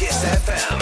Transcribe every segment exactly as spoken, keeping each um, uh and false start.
Kiss F M.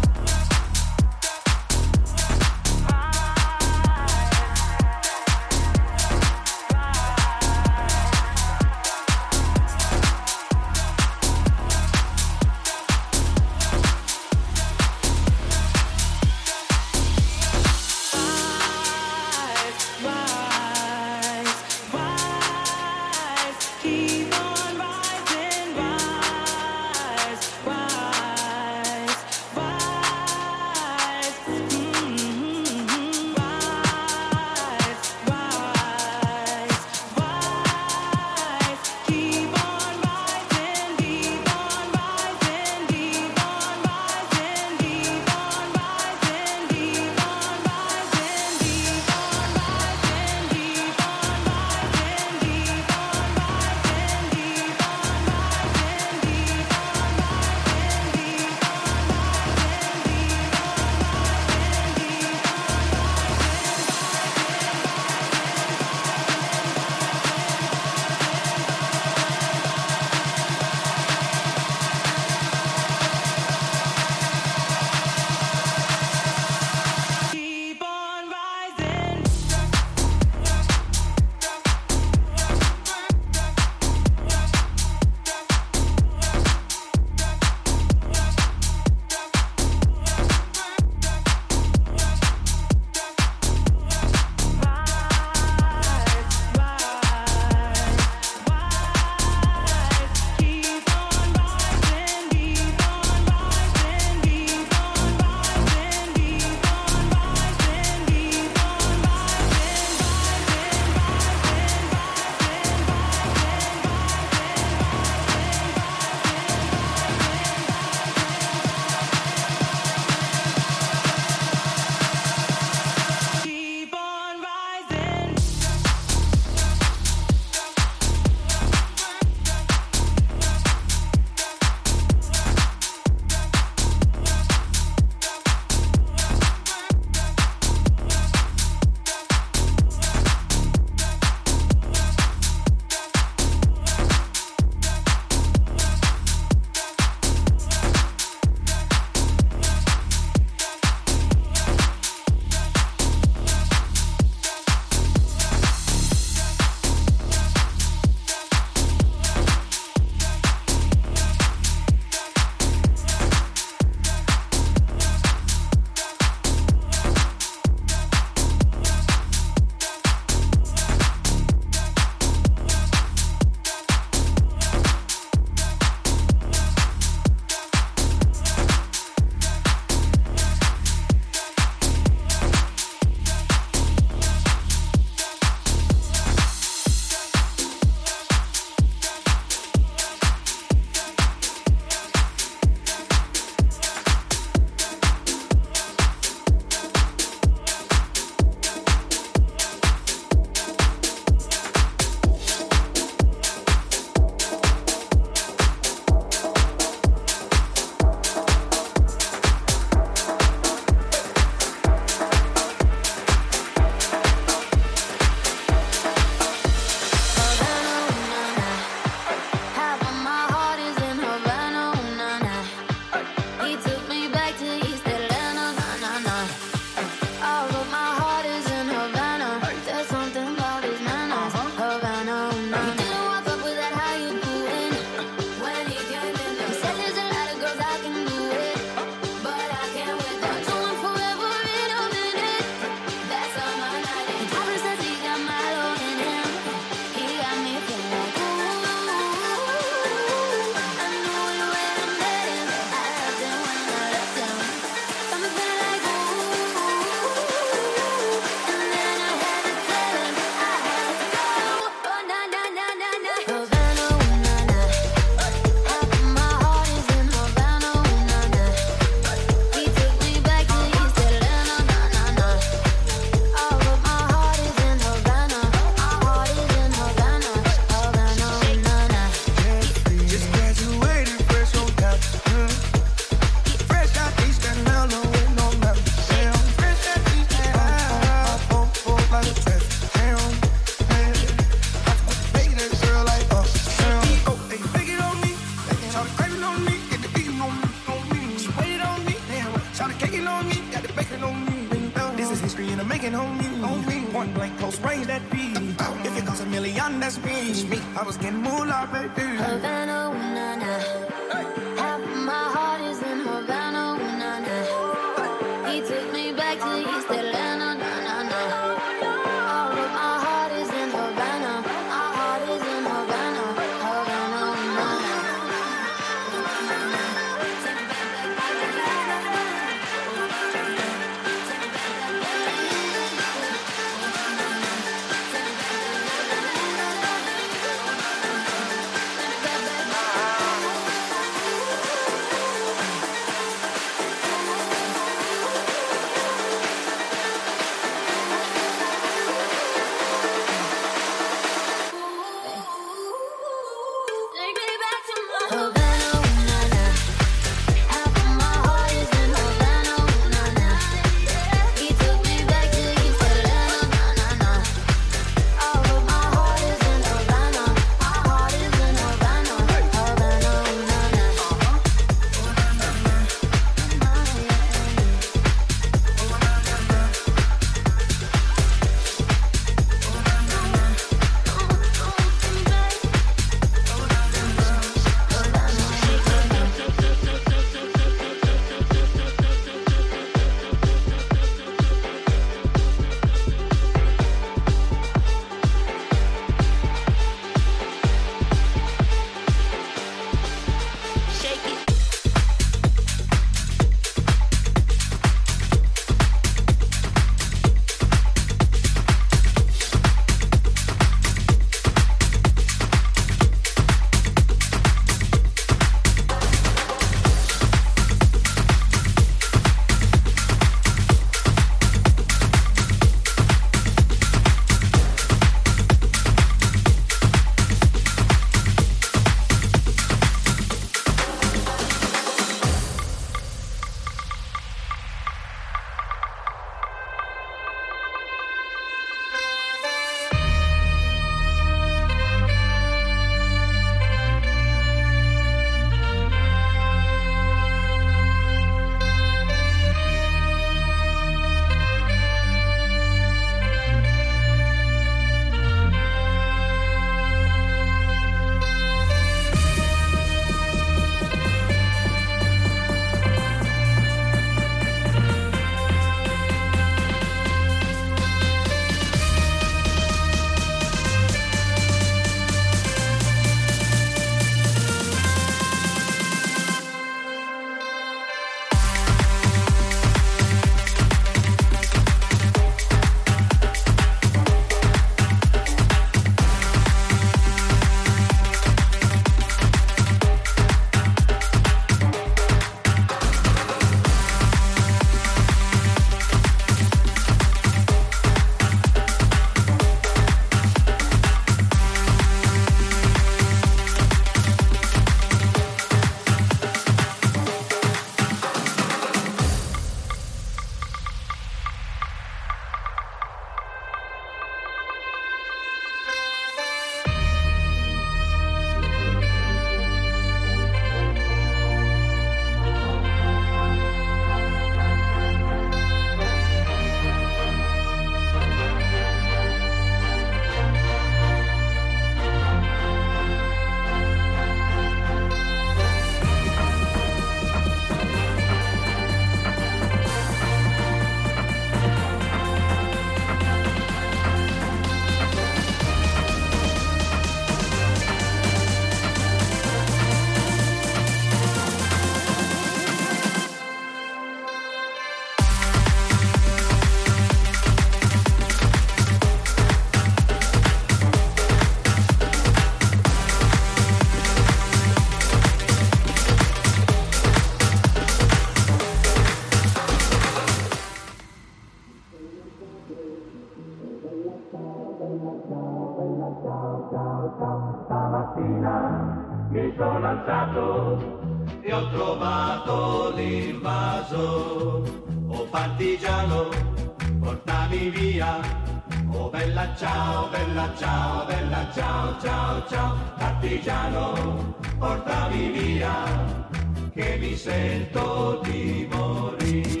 Oh bella ciao, bella ciao, bella ciao, ciao, ciao, partigiano, portami via, che mi sento di morire.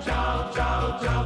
Ciao, ciao, ciao.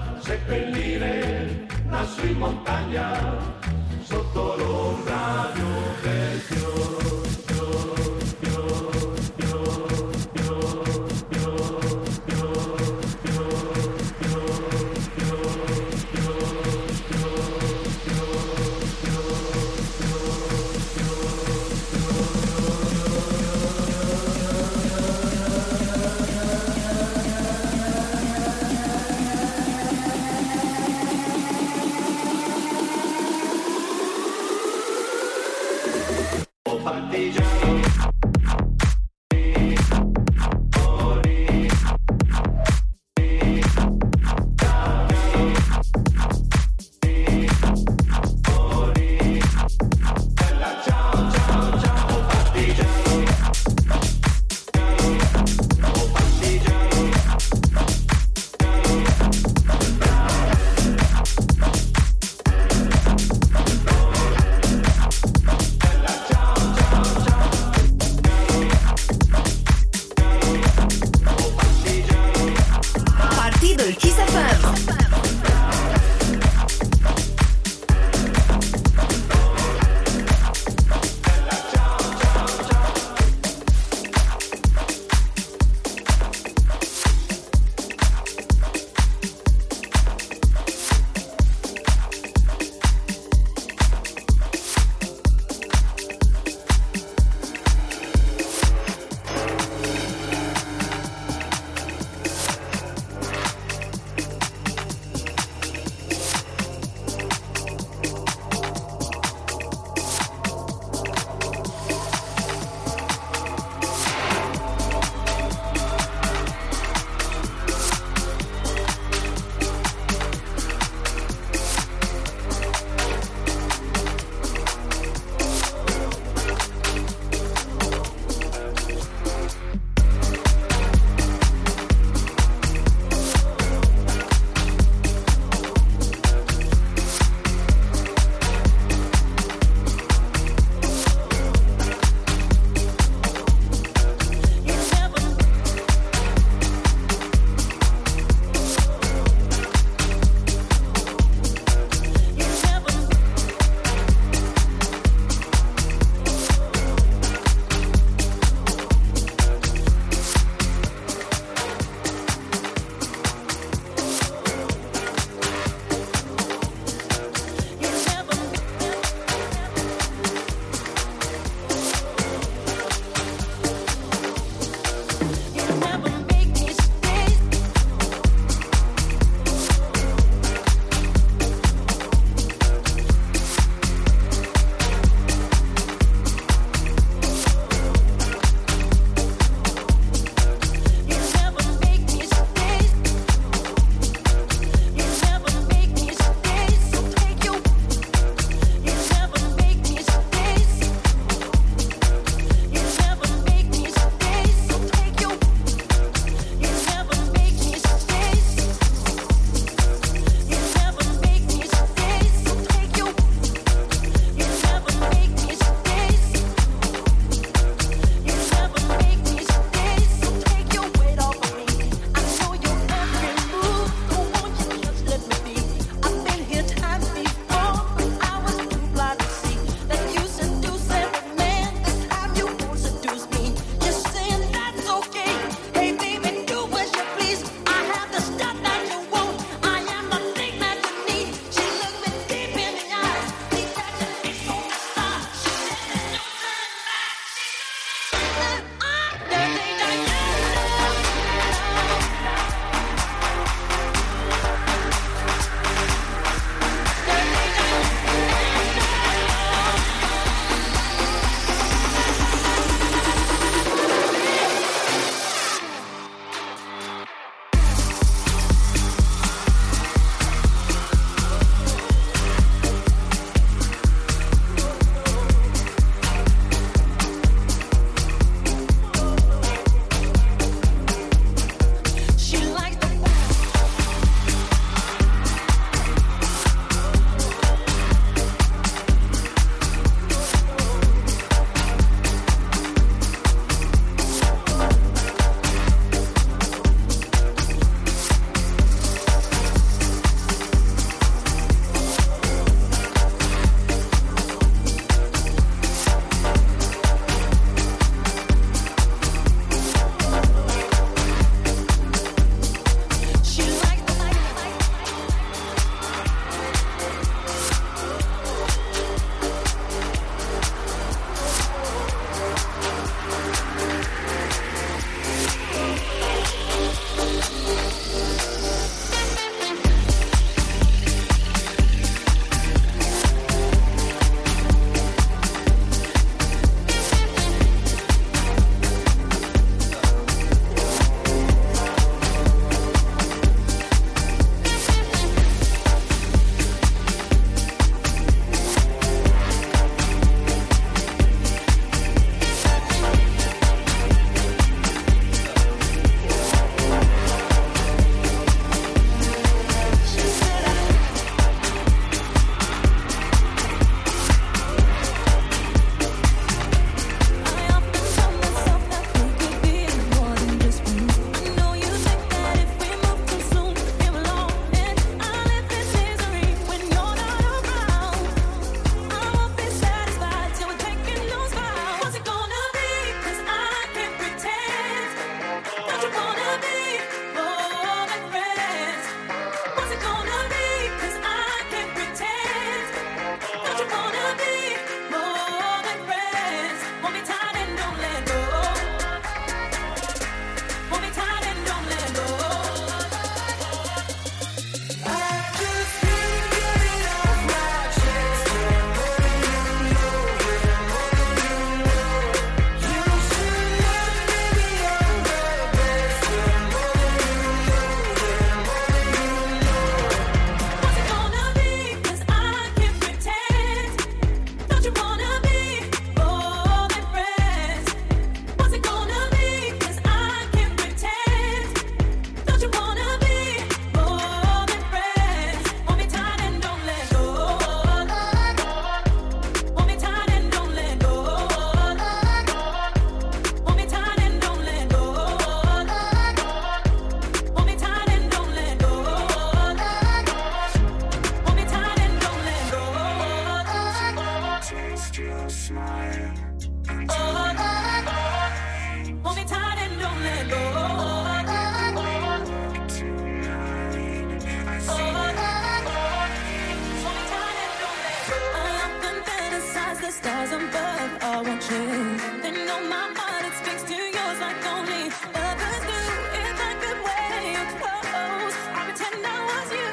Stars above are watching. They know my heart, it speaks to yours like only lovers do. If I could wear your clothes, I'd pretend I was you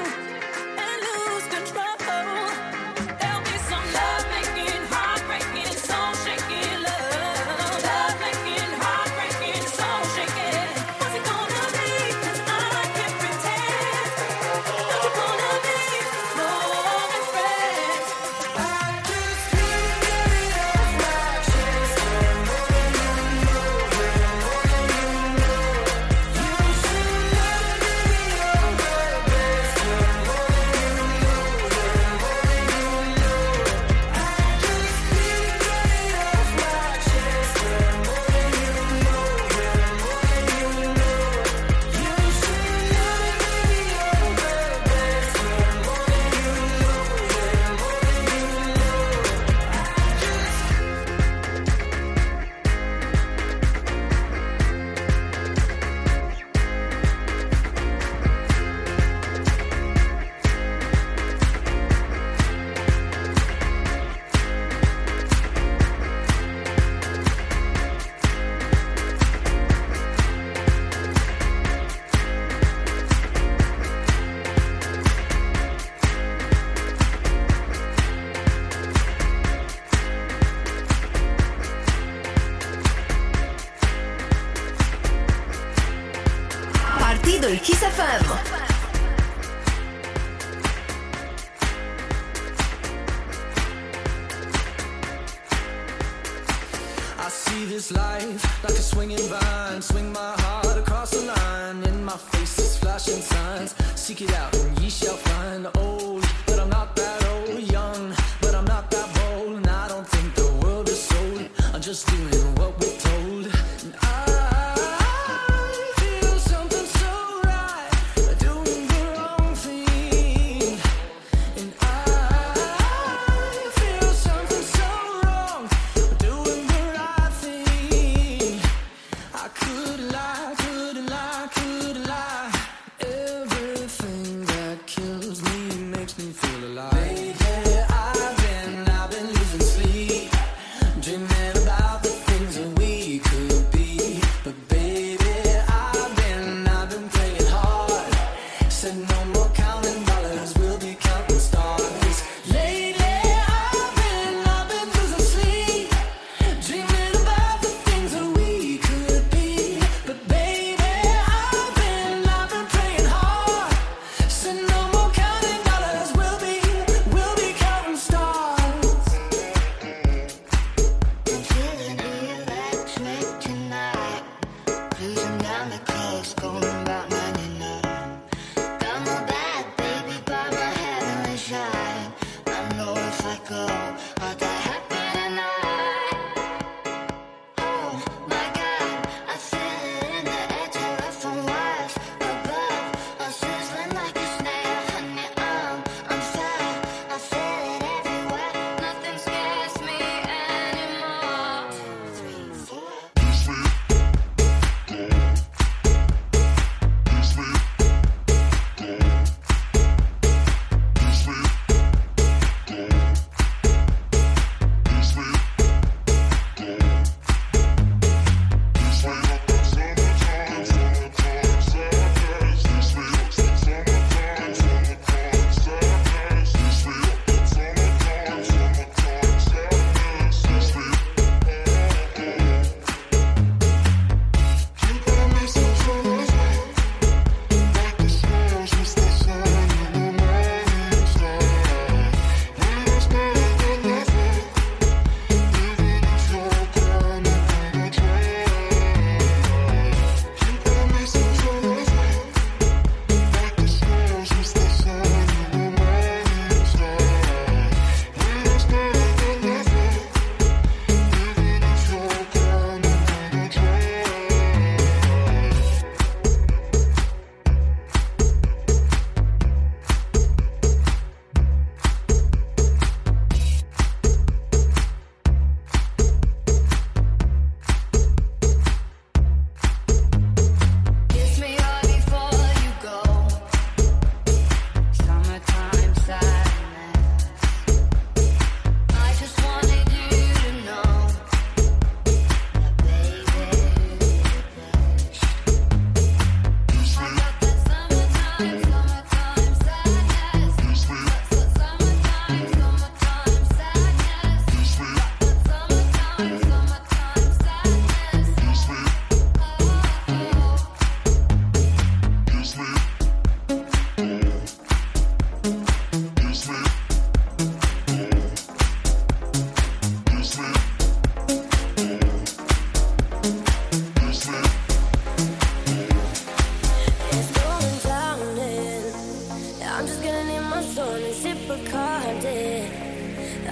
and lose control. There'll be some love-making, heart-breaking, soul-shaking love. Love-making, heart-breaking, soul-shaking. What's it gonna be? 'Cause I can't pretend. Don't you wanna be more than friends? Partidul Kiss F M. I see this life like a swinging vine. Swing my heart across the line. In my face is flashing signs. Seek it out and ye shall find. Old, but I'm not that old. Young, but I'm not that bold. And I don't think the world is sold. I'm just doing what we're told. And I feel alive.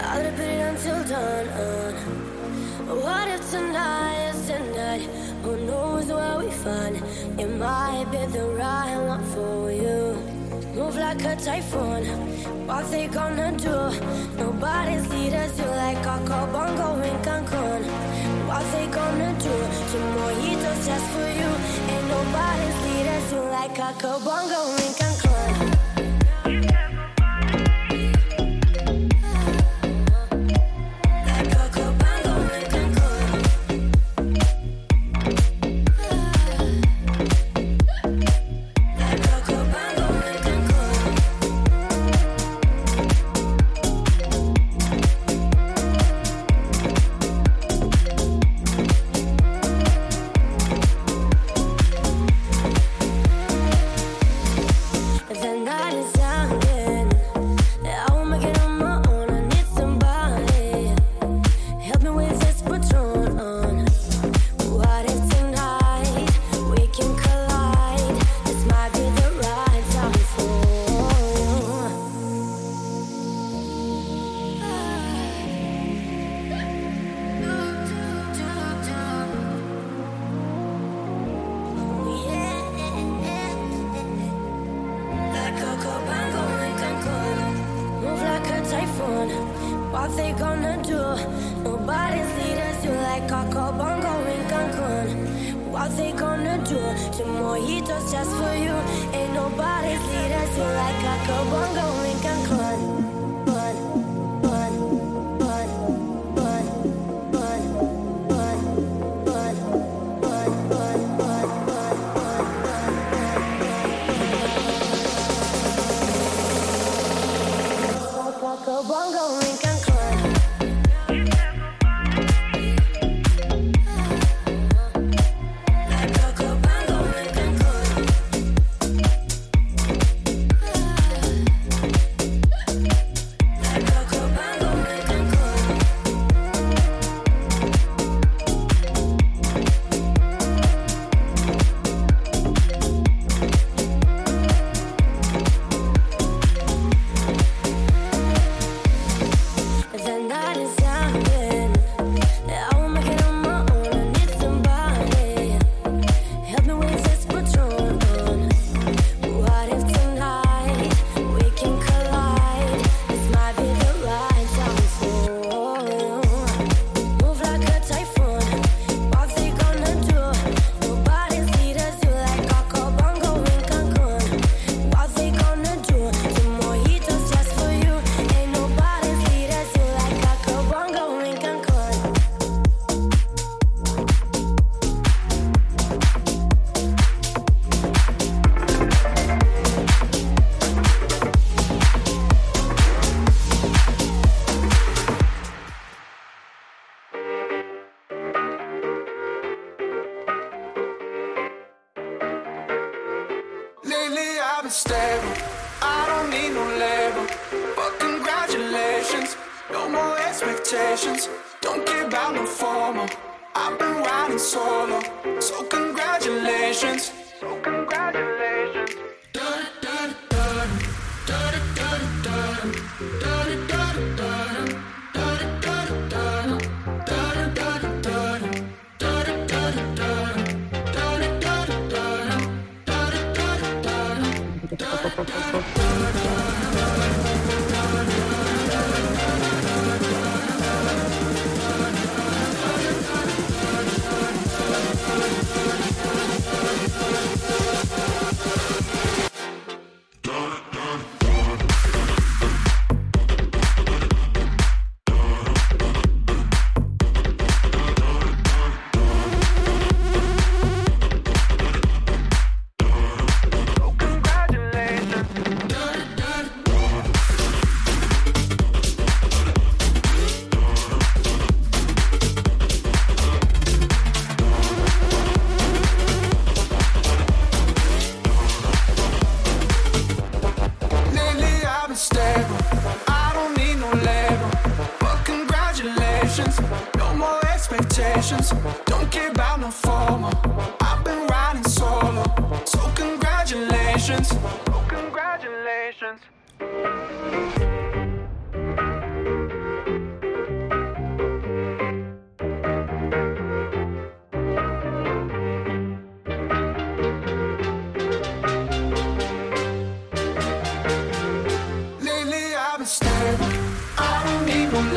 I'll repeat until dawn on. What if tonight is the night? Who knows where we find? It might be the right one for you. Move like a typhoon, what they gonna do? Nobody's leaders, you like a Cobongo in Cancun. What they gonna do? Two mojitos just for you. Ain't nobody's leaders, you like a Cobongo in Cancun. Congratulations.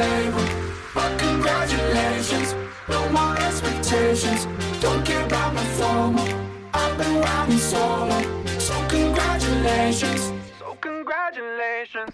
label, but congratulations. No more expectations, don't care about my formal. I've been riding solo, so congratulations. So congratulations.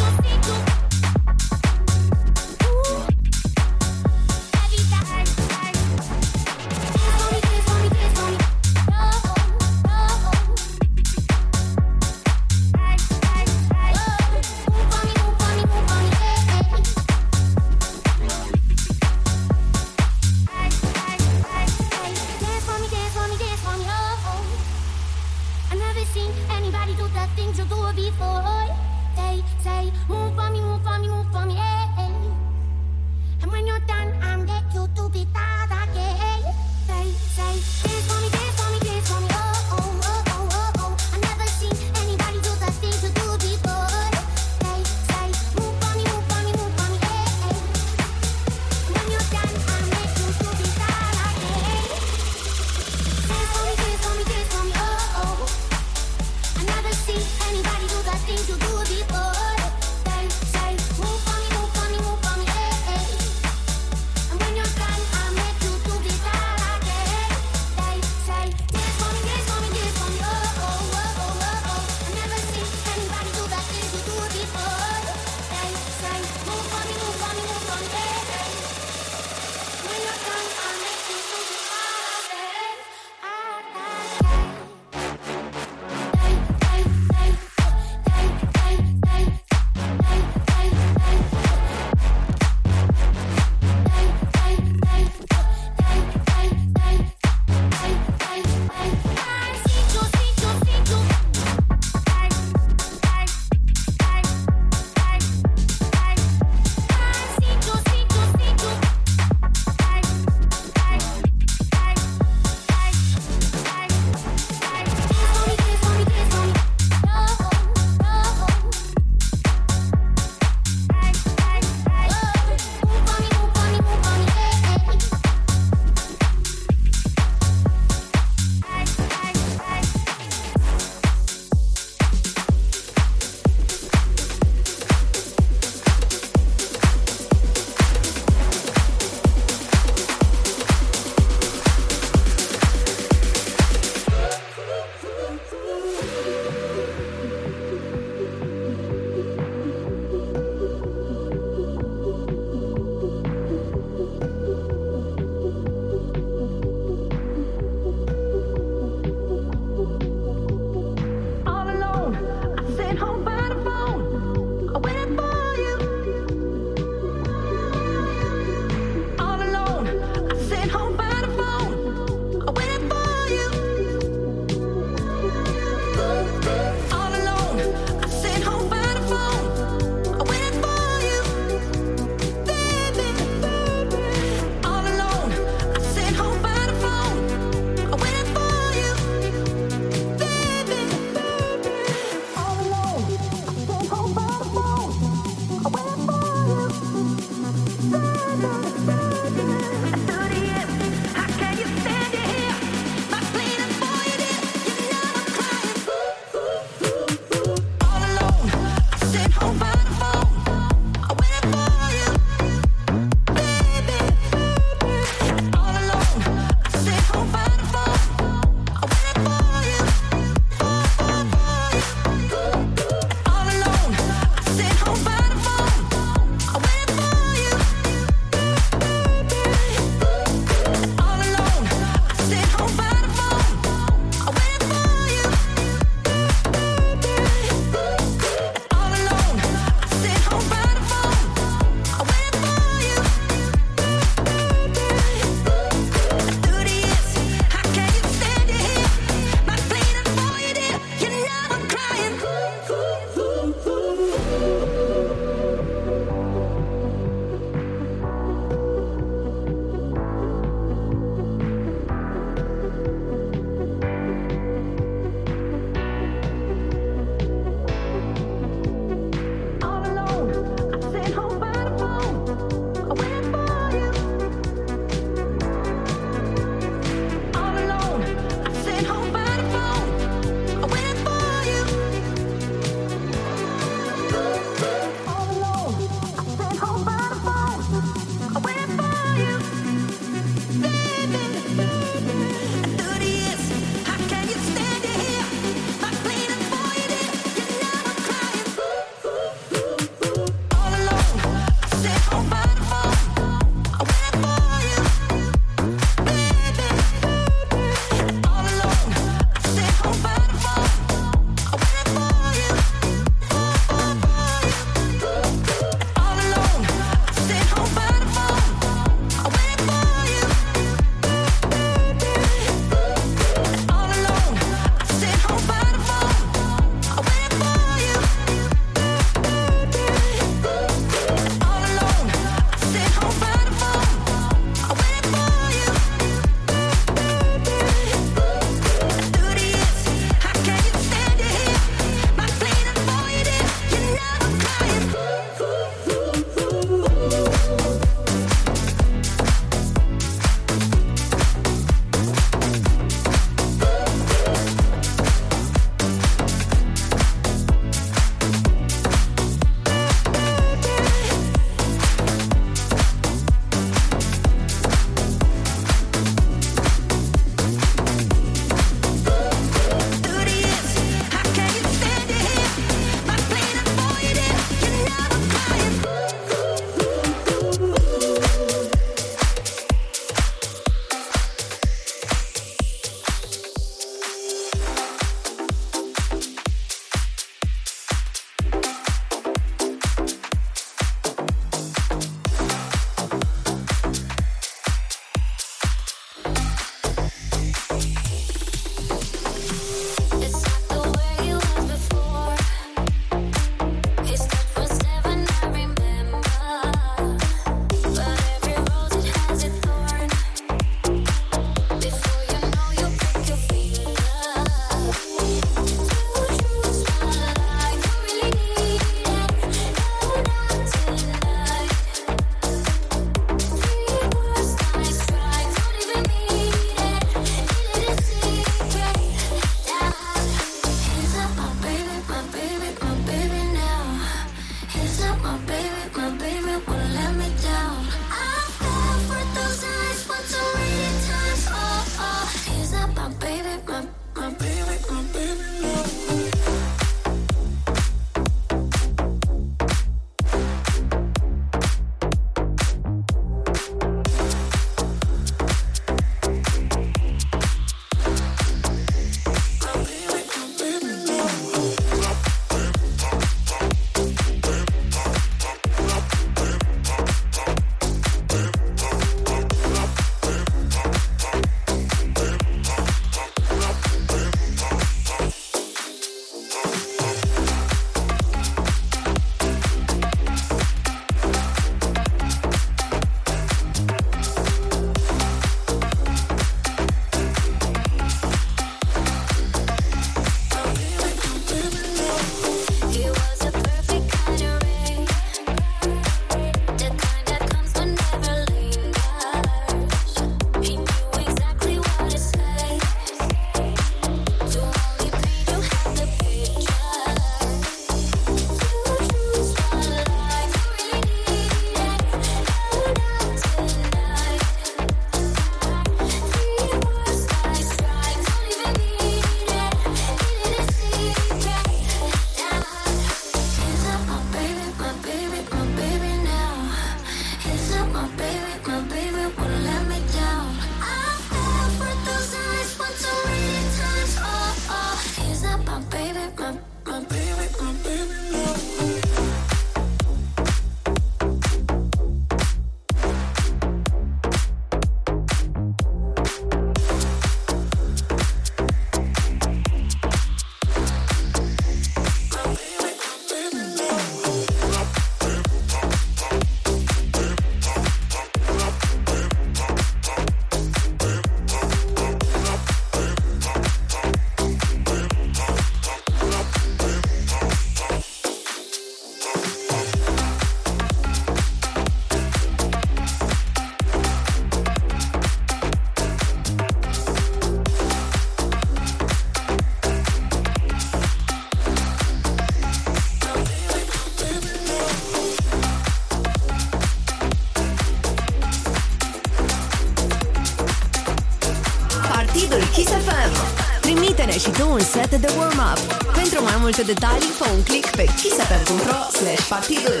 prietene și dă un set de warm-up. Pentru mai multe detalii, fă un click pe kisfm punct ro slash partidul.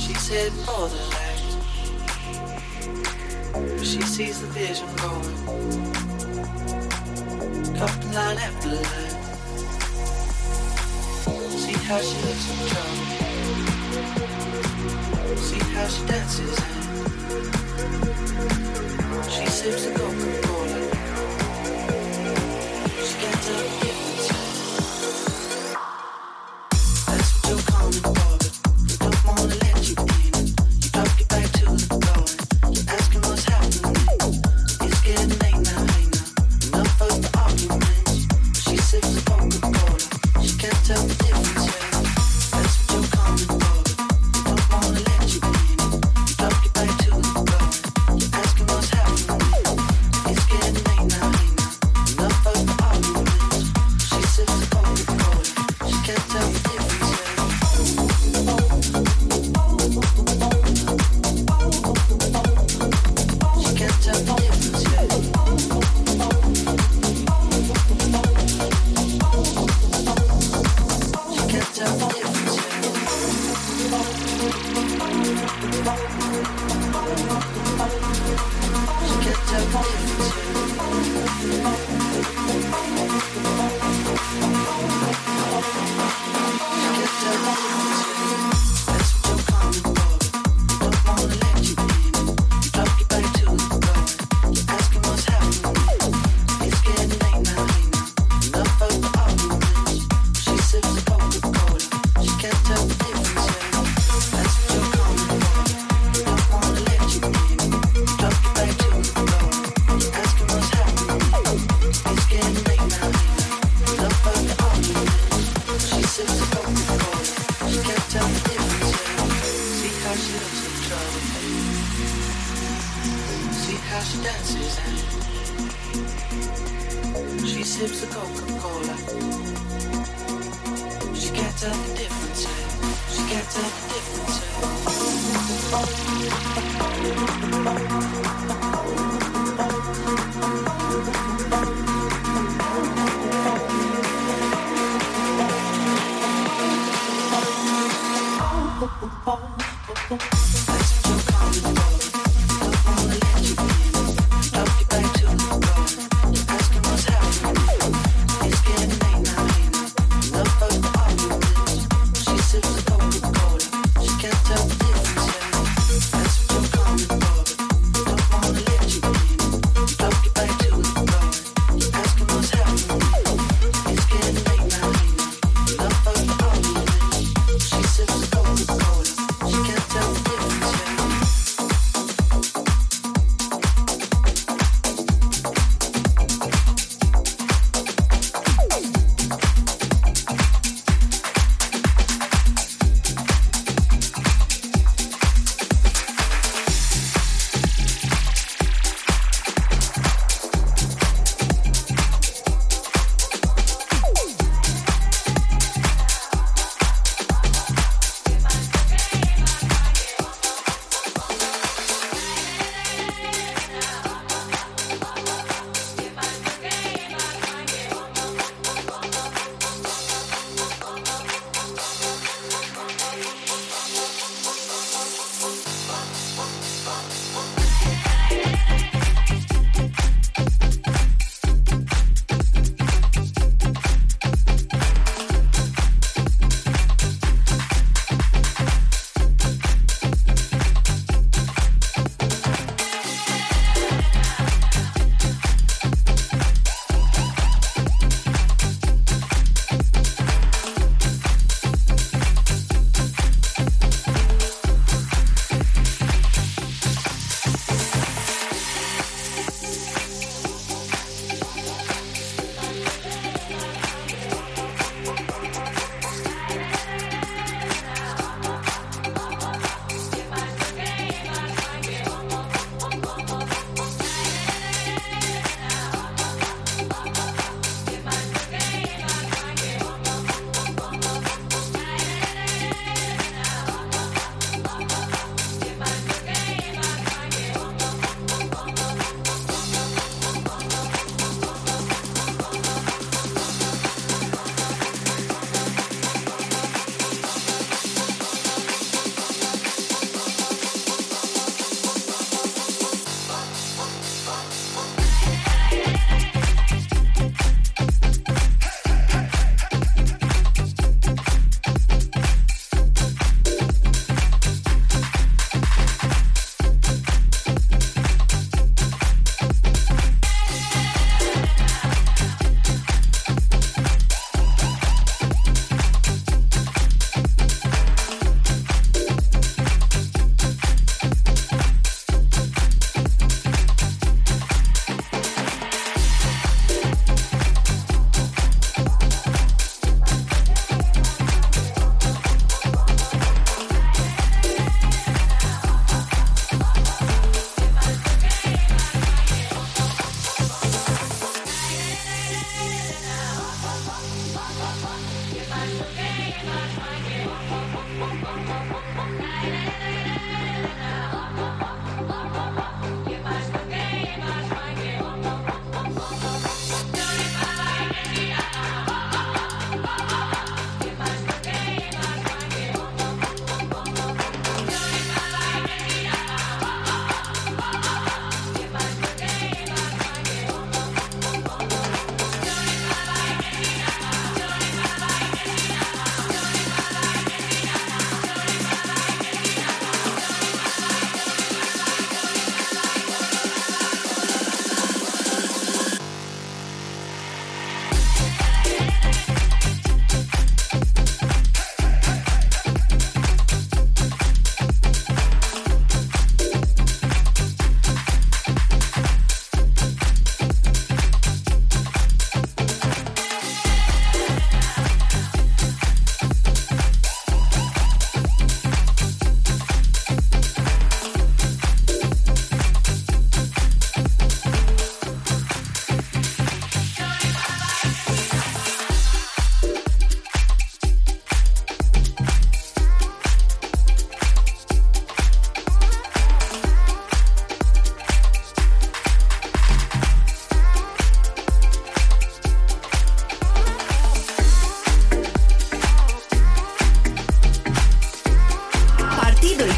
She sees the vision going. Cup line after line. See how she looks in trouble. See how she dances and she sips a Coca-Cola. She gets up hypnotized. That's what you're coming for, but we don't wanna let you in. You drop it back to the door. Asking what's happening, it's getting late now, late now. Enough of the arguments. She sips the Coca-Cola, she can't tell the difference yet. That's what you're coming for, you don't wanna let you in. You drop it back to the door. You're asking what's happening, it's getting late now, late now. Enough of the arguments. She sips the Coca-Cola, she can't tell the difference yet.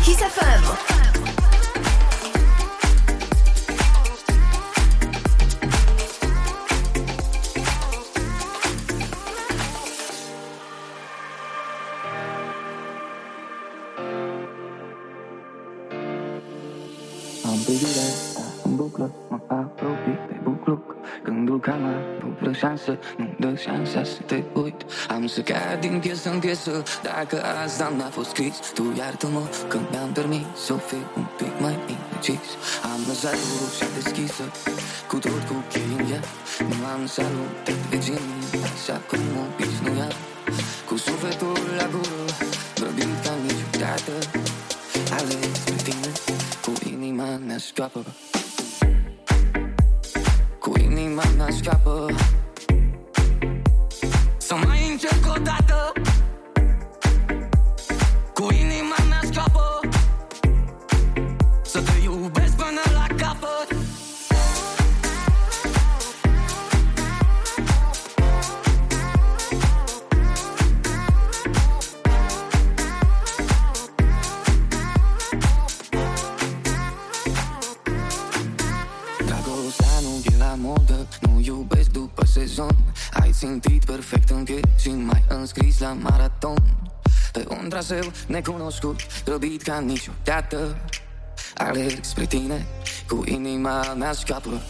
Kiss F M. Șansă, nu dă șansa să te uit. Am să cad din piesă în piesă, dacă asta n-a fost scris. Tu iartă-mă că mi-am permis să fiu un pic mai indecis. Am lăsat ușa deschisă, cu tot cu cheii în ea. Nu am salutat vecinii, și acum obișnuiam. Cu sufletul la gură, vorbim ca niciodată. Ales pe tine, cu inima mea scoapă. Cu inima mea scoapă. Să mai încerc o dată, cu inima mea scapă, să te iubesc până la capăt. Dragostea nu e la modă, nu iubesc după sezon. Ai simțit perfect în piept și m-ai înscris la maraton. Pe un traseu necunoscut, grăbit ca niciodată. Alerg spre tine, cu inima mea scapă.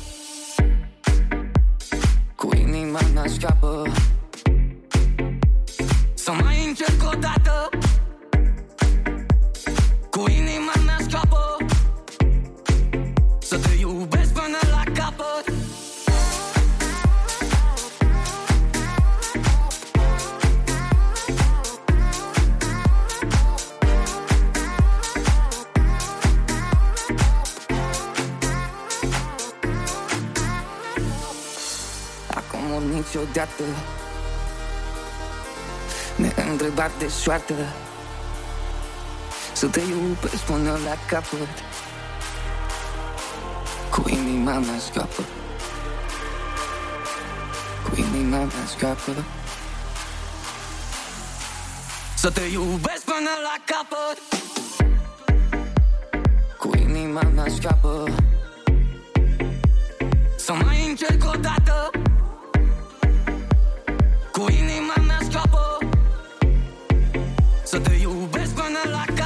Cu inima mea scapă. Să mai încerc o dată, cu inima mea scapă, să te iubesc până la capăt. Niciodată ne-a întrebat de soartă, să te iubesc până la capăt. Cu inima mea scapă, cu inima mea scapă, să te iubesc până la capăt. Cu inima mea scapă. Să mai încerc o dată, cu inima mea scapă, să te iubesc până la capăt.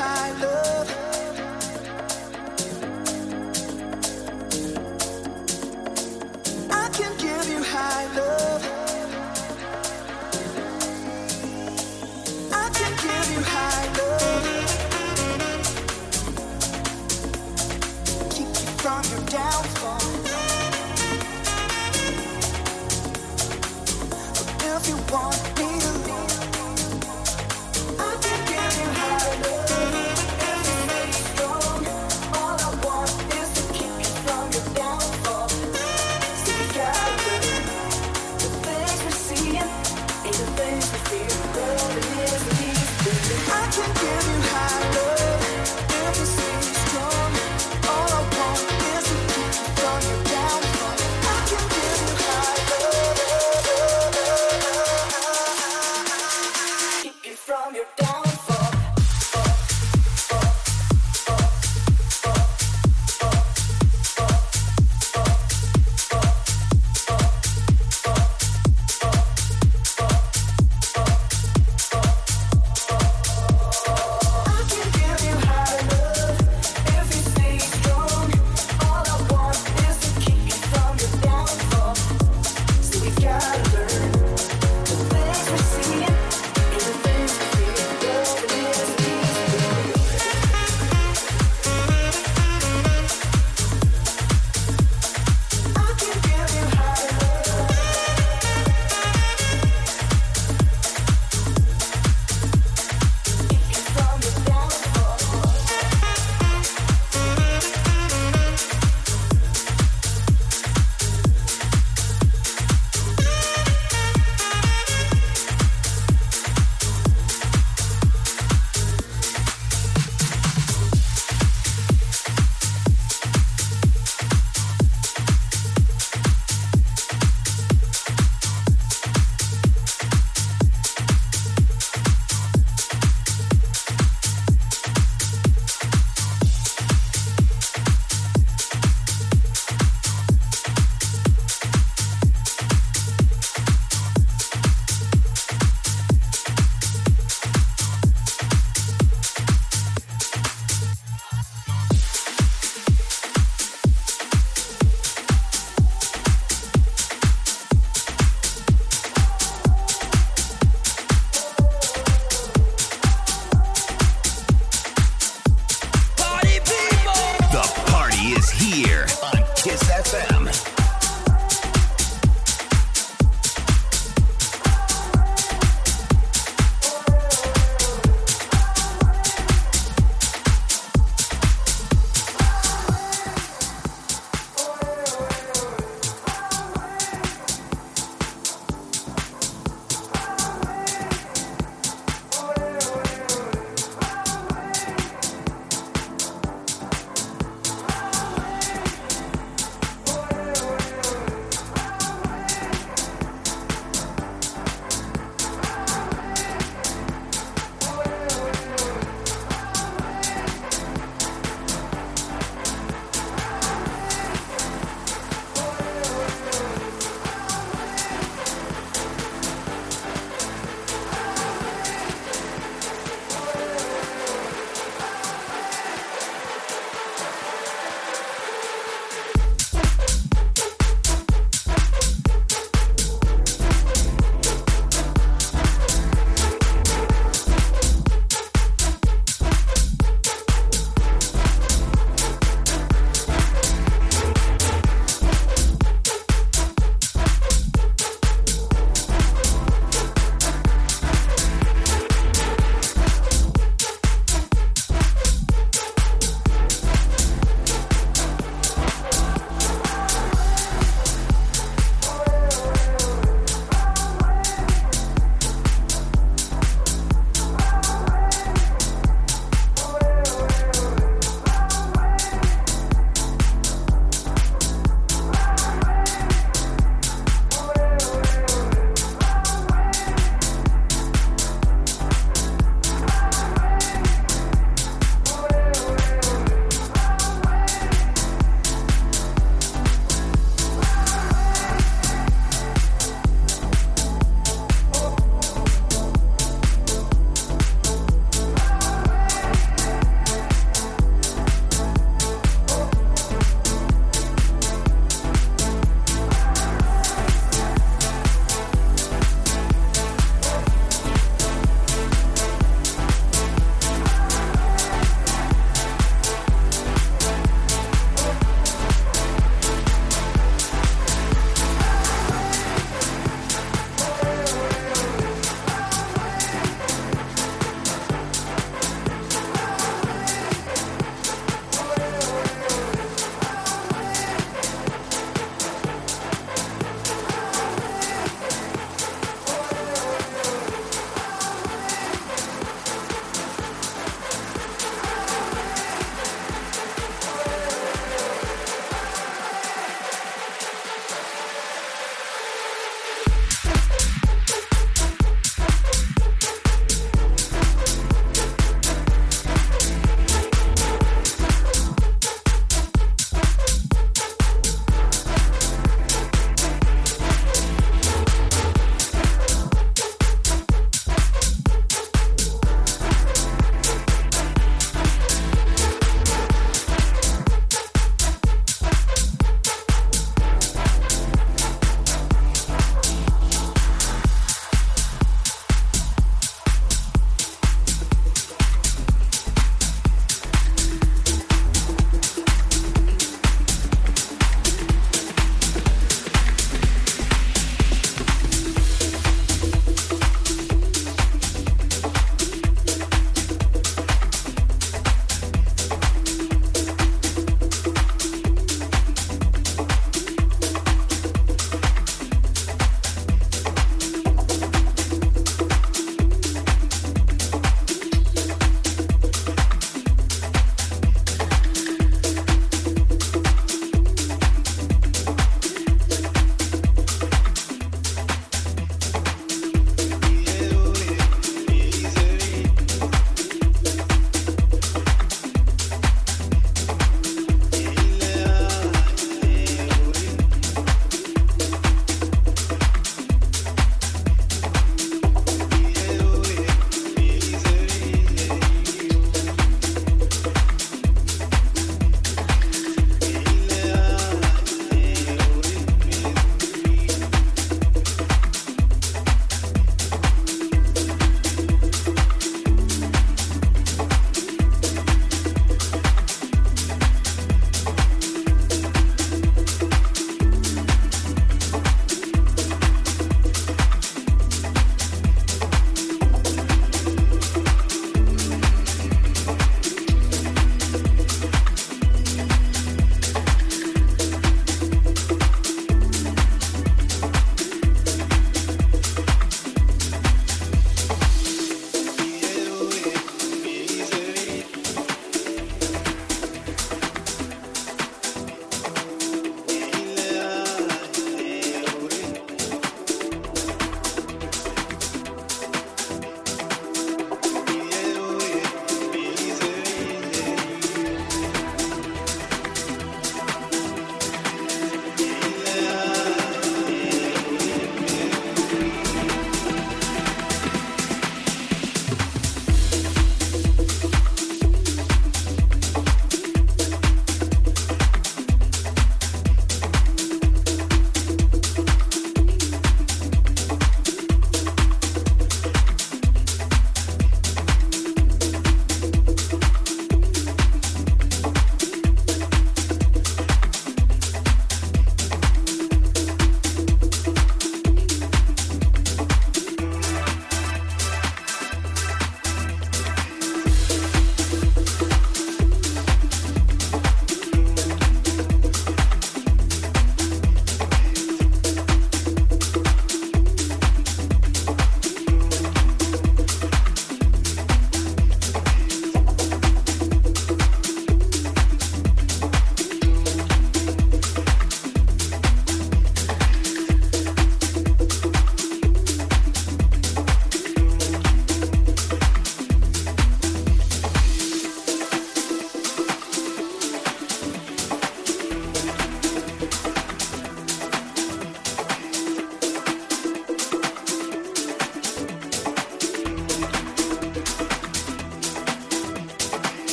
high love. I can give you high love. I can give you high love. Keep you from your downfall. But if you want me to leave,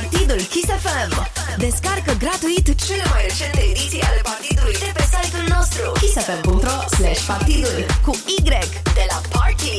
Partidul Kiss F M. Descarcă gratuit cele mai recente ediții ale Partidului de pe site-ul nostru kiss f m punct r o slash partidul cu Y de la Party.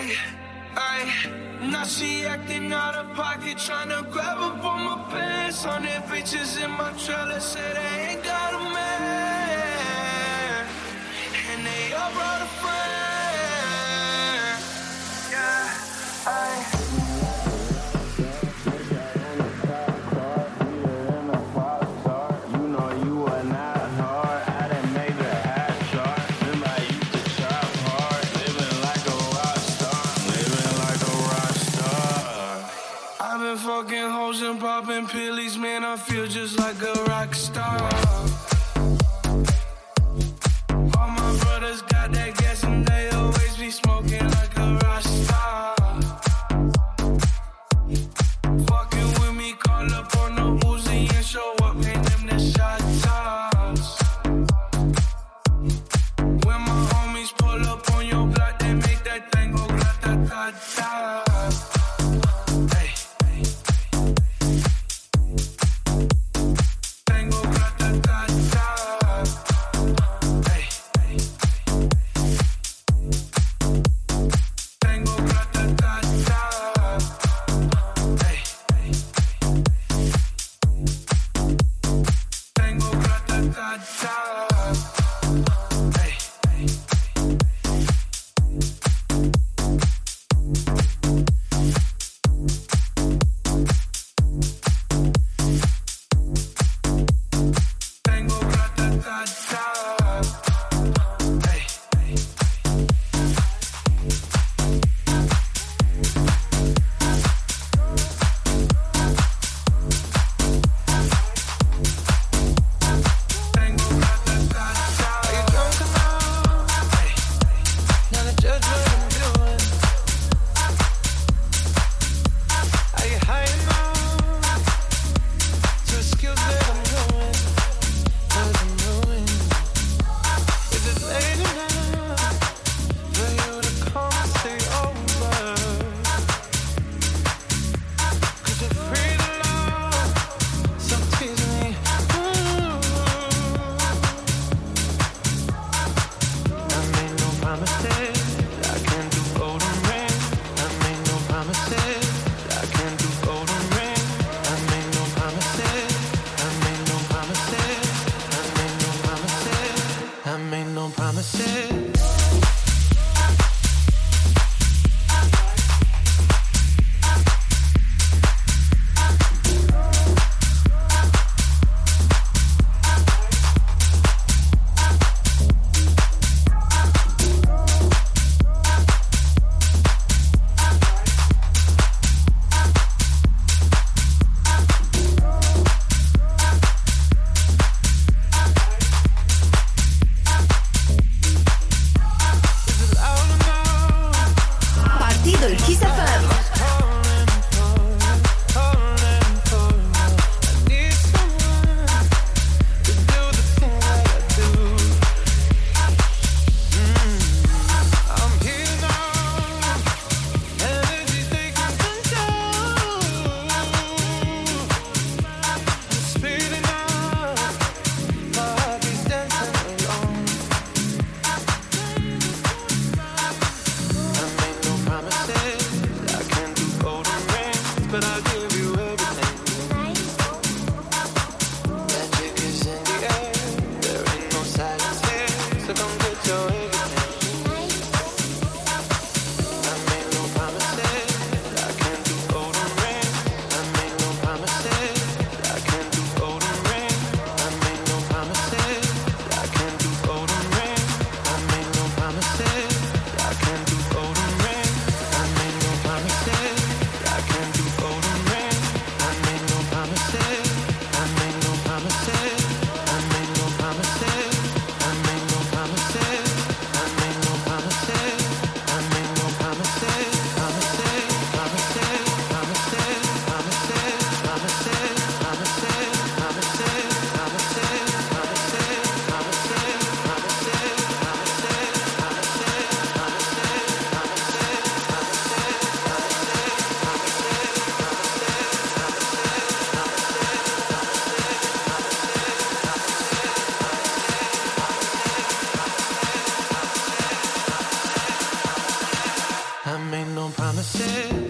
Ay, ay, now she acting out of pocket, tryna grab up on my pants. Hundred bitches in my trailer, said I ain't got a man, and they all brought a friend. Yeah, ay. Fucking hoes and popping pillies, man, I feel just like a rock star. All my brothers got that gas and they always be smoking like a rock star. Walking with me, call up on the Uzi and show up, man, them the shot tops. When my homies pull up on your block, they make that thing go grata-ta-ta. I I made no promises. No.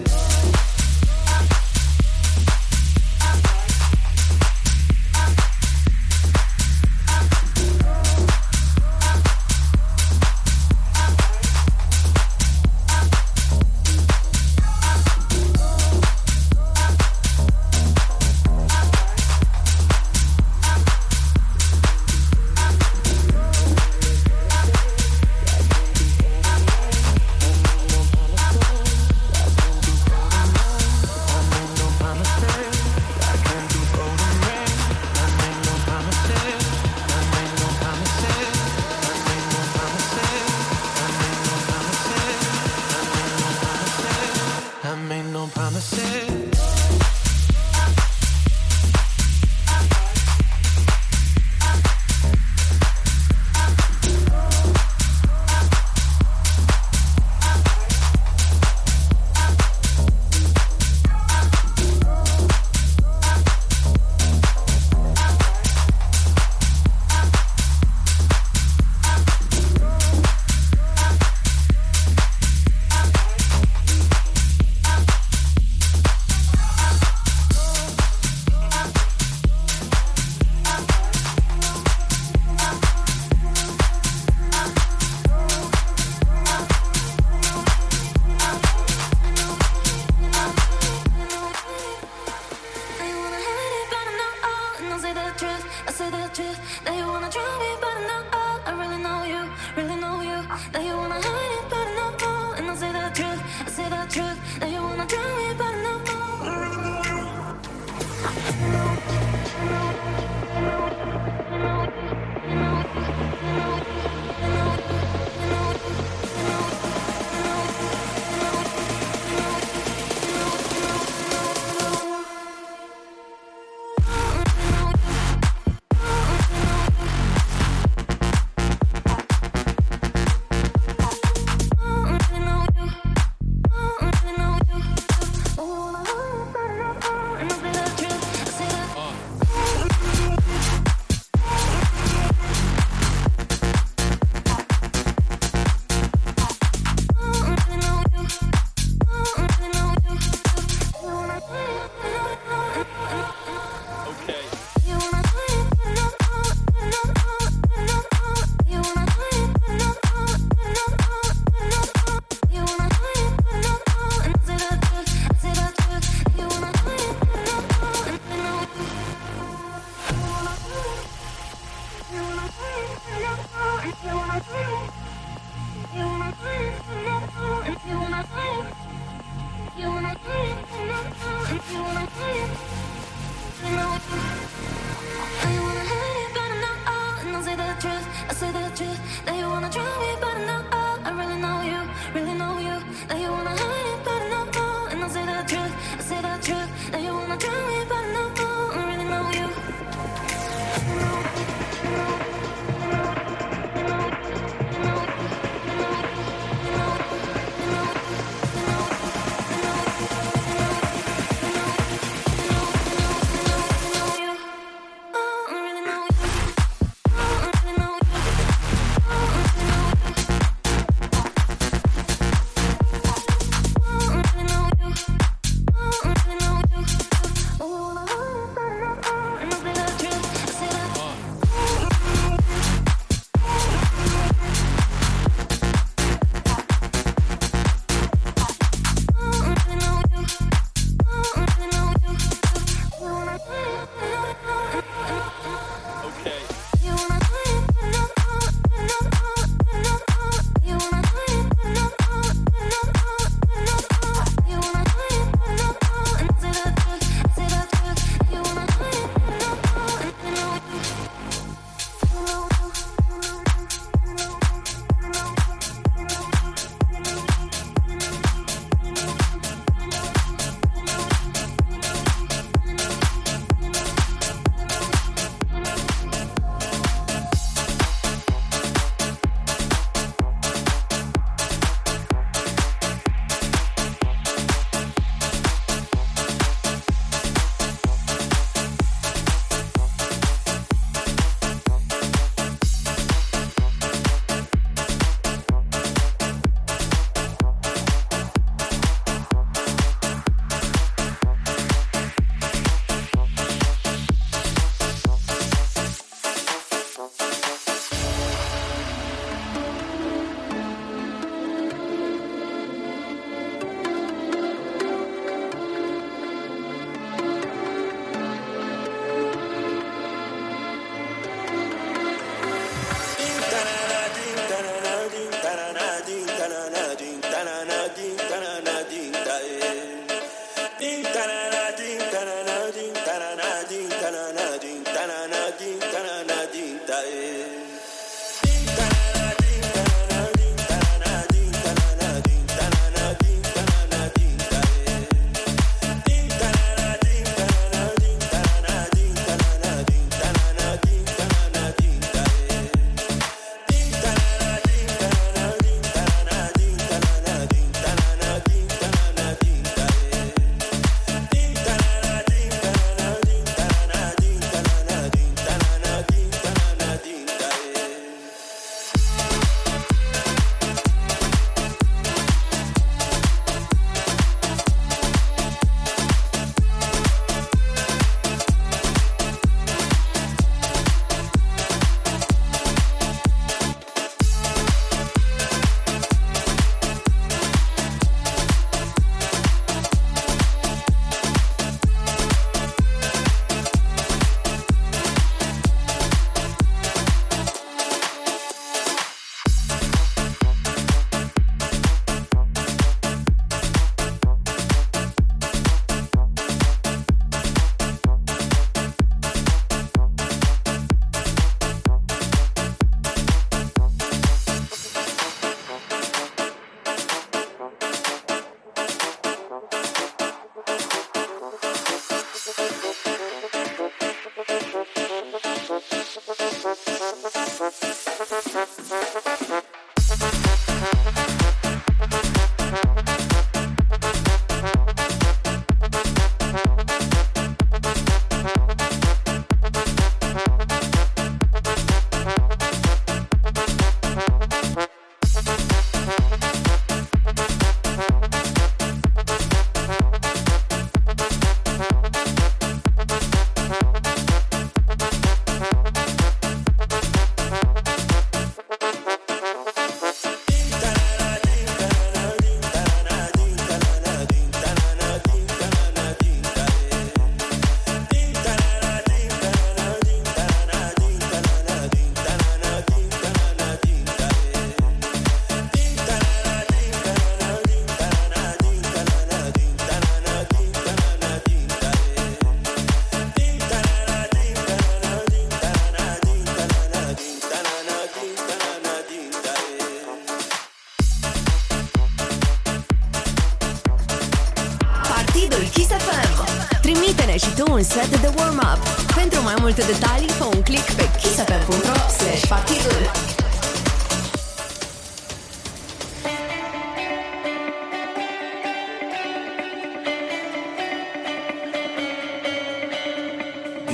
Morning-ul Kiss F M. Trimite-ne și tu un set de warm-up. Pentru mai multe detalii, fă un click pe kiss f m punct r o slash partidul.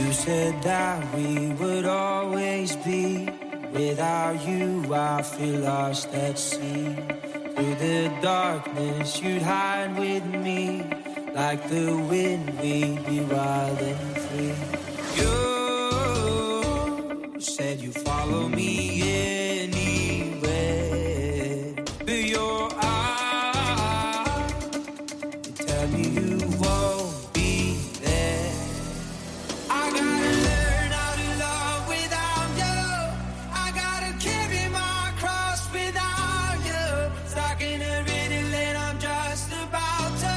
You said that we would always be. Without you, I feel lost at sea. Through the darkness, you'd hide with me. Like the wind, we'd be wild and free. You said you'd follow me anywhere. But your eyes, you tell me you won't be there. I gotta learn how to love without you. I gotta carry my cross without you. Stuck in a riddle and I'm just about to.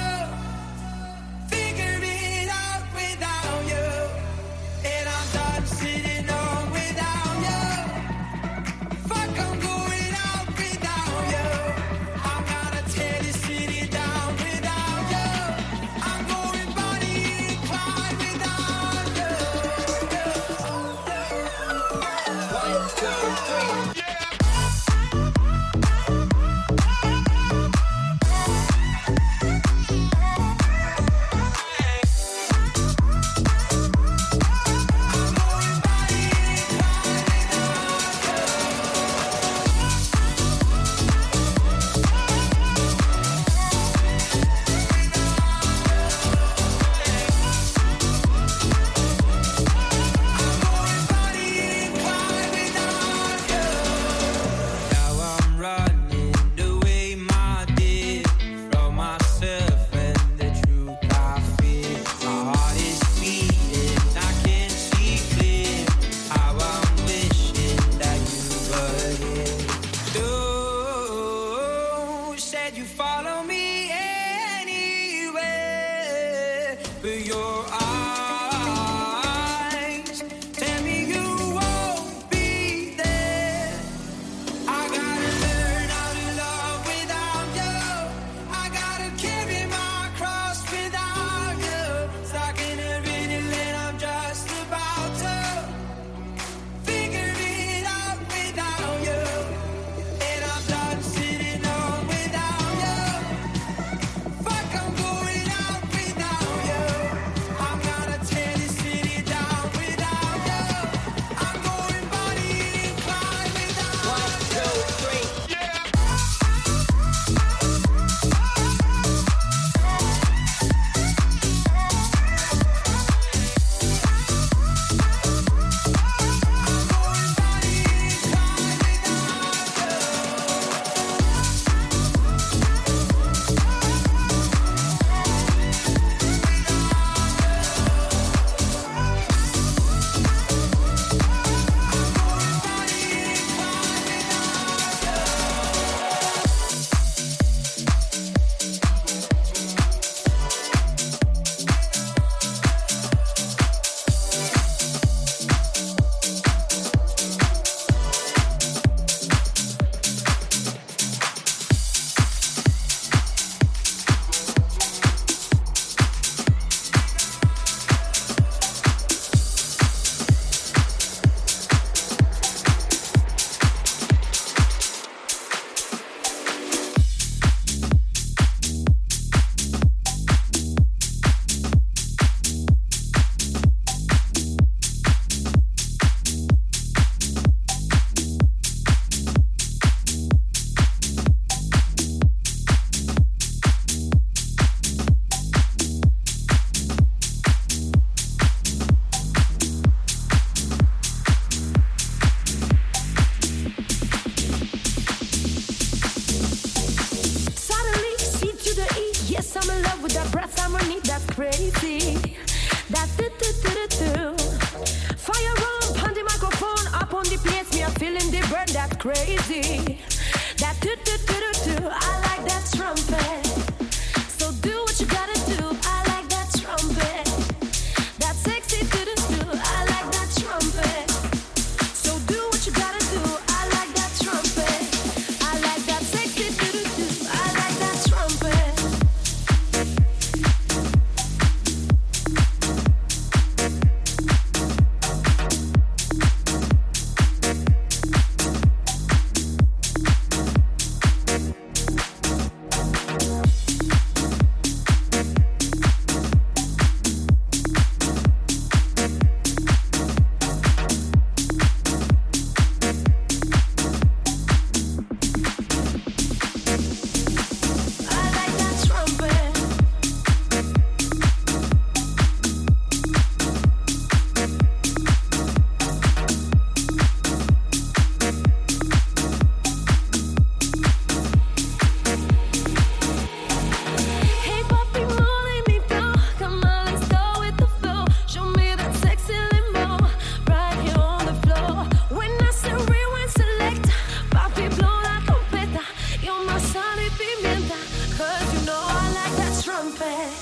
trumpet.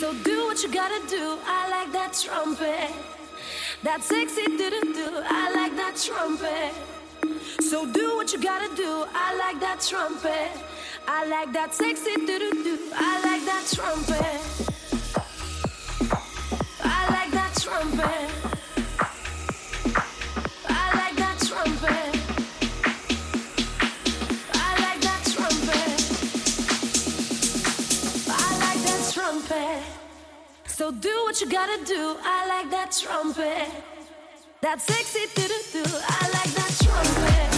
So do what you gotta do. I like that trumpet. That sexy do-do-do. I like that trumpet. So do what you gotta do. I like that trumpet. I like that sexy do-do-do. I like that trumpet. I like that trumpet. So do what you gotta do. I like that trumpet. That sexy do-do-do. I like that trumpet.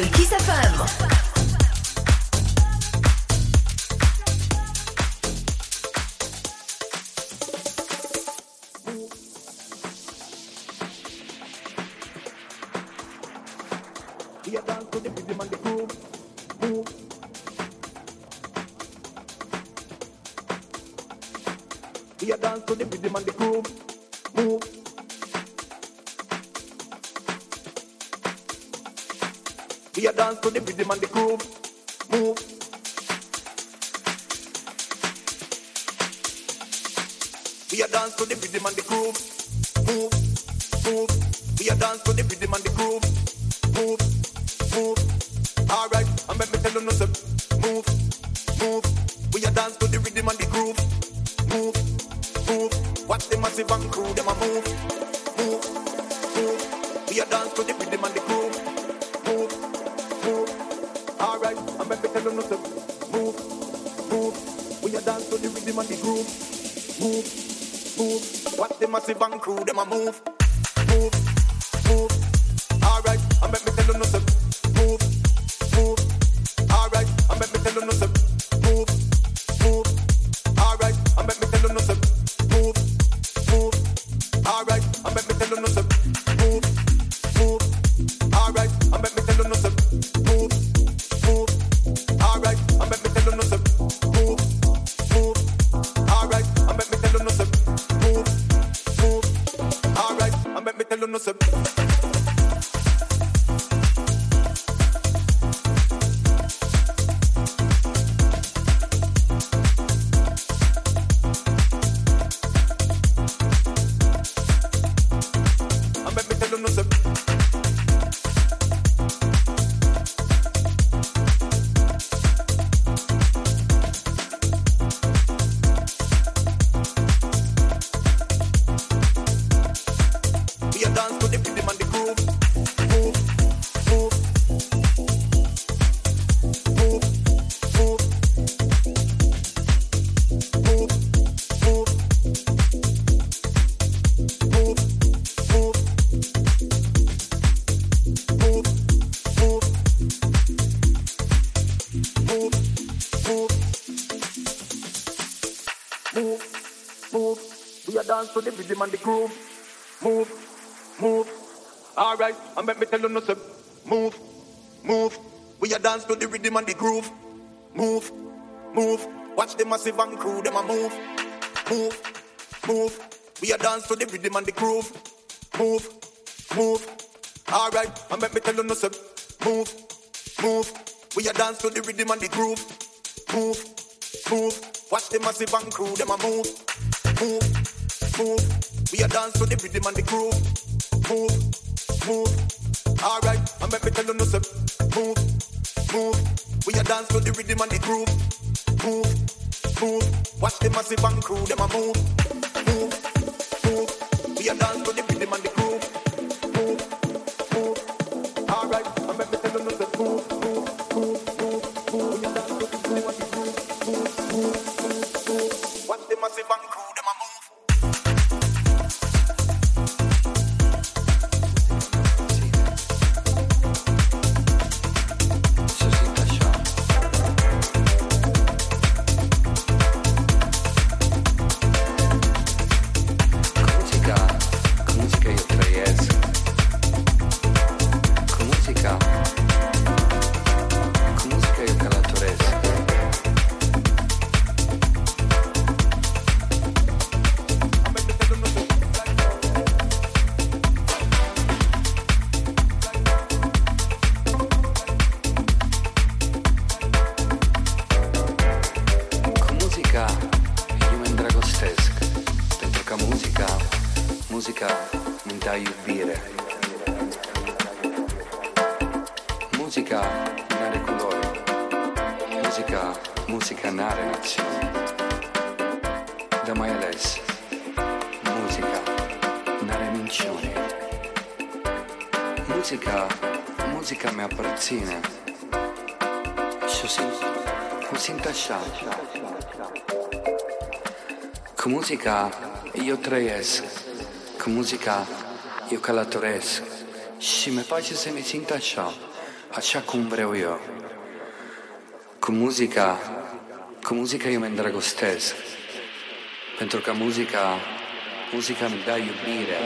de Kiss F M. And the groove, move, move, all right, and let me tell you nothing, move, move, we a dance to the rhythm and the groove, move, move, watch the massive and crew, them a move, move, move, we a dance to the rhythm and the groove, move, move, all right, and let me tell you nothing, move, move, we a dance to the rhythm and the groove, move, move, watch the massive and crew, them a move, move, move, we a dance to the rhythm and the groove. Move, move, all right, and let me tell you nothing. Move, move, we a dance to the rhythm and the groove. Move, move, watch the massive and crew, them a move. Move, move, we a dance to the rhythm and the groove. Move, move, all right, and let me tell you nothing. Move, move, move, move, move, we a dance to the rhythm and the groove. Move, move, move, move, watch the massive and crew. Cu muzica eu trăiesc, cu muzica eu călătoresc și mi place să mi simt așa. așa cum vreau eu. Cu muzica, cu muzica eu mă îndrăgostez, pentru că muzica, muzica îmi dă iubire.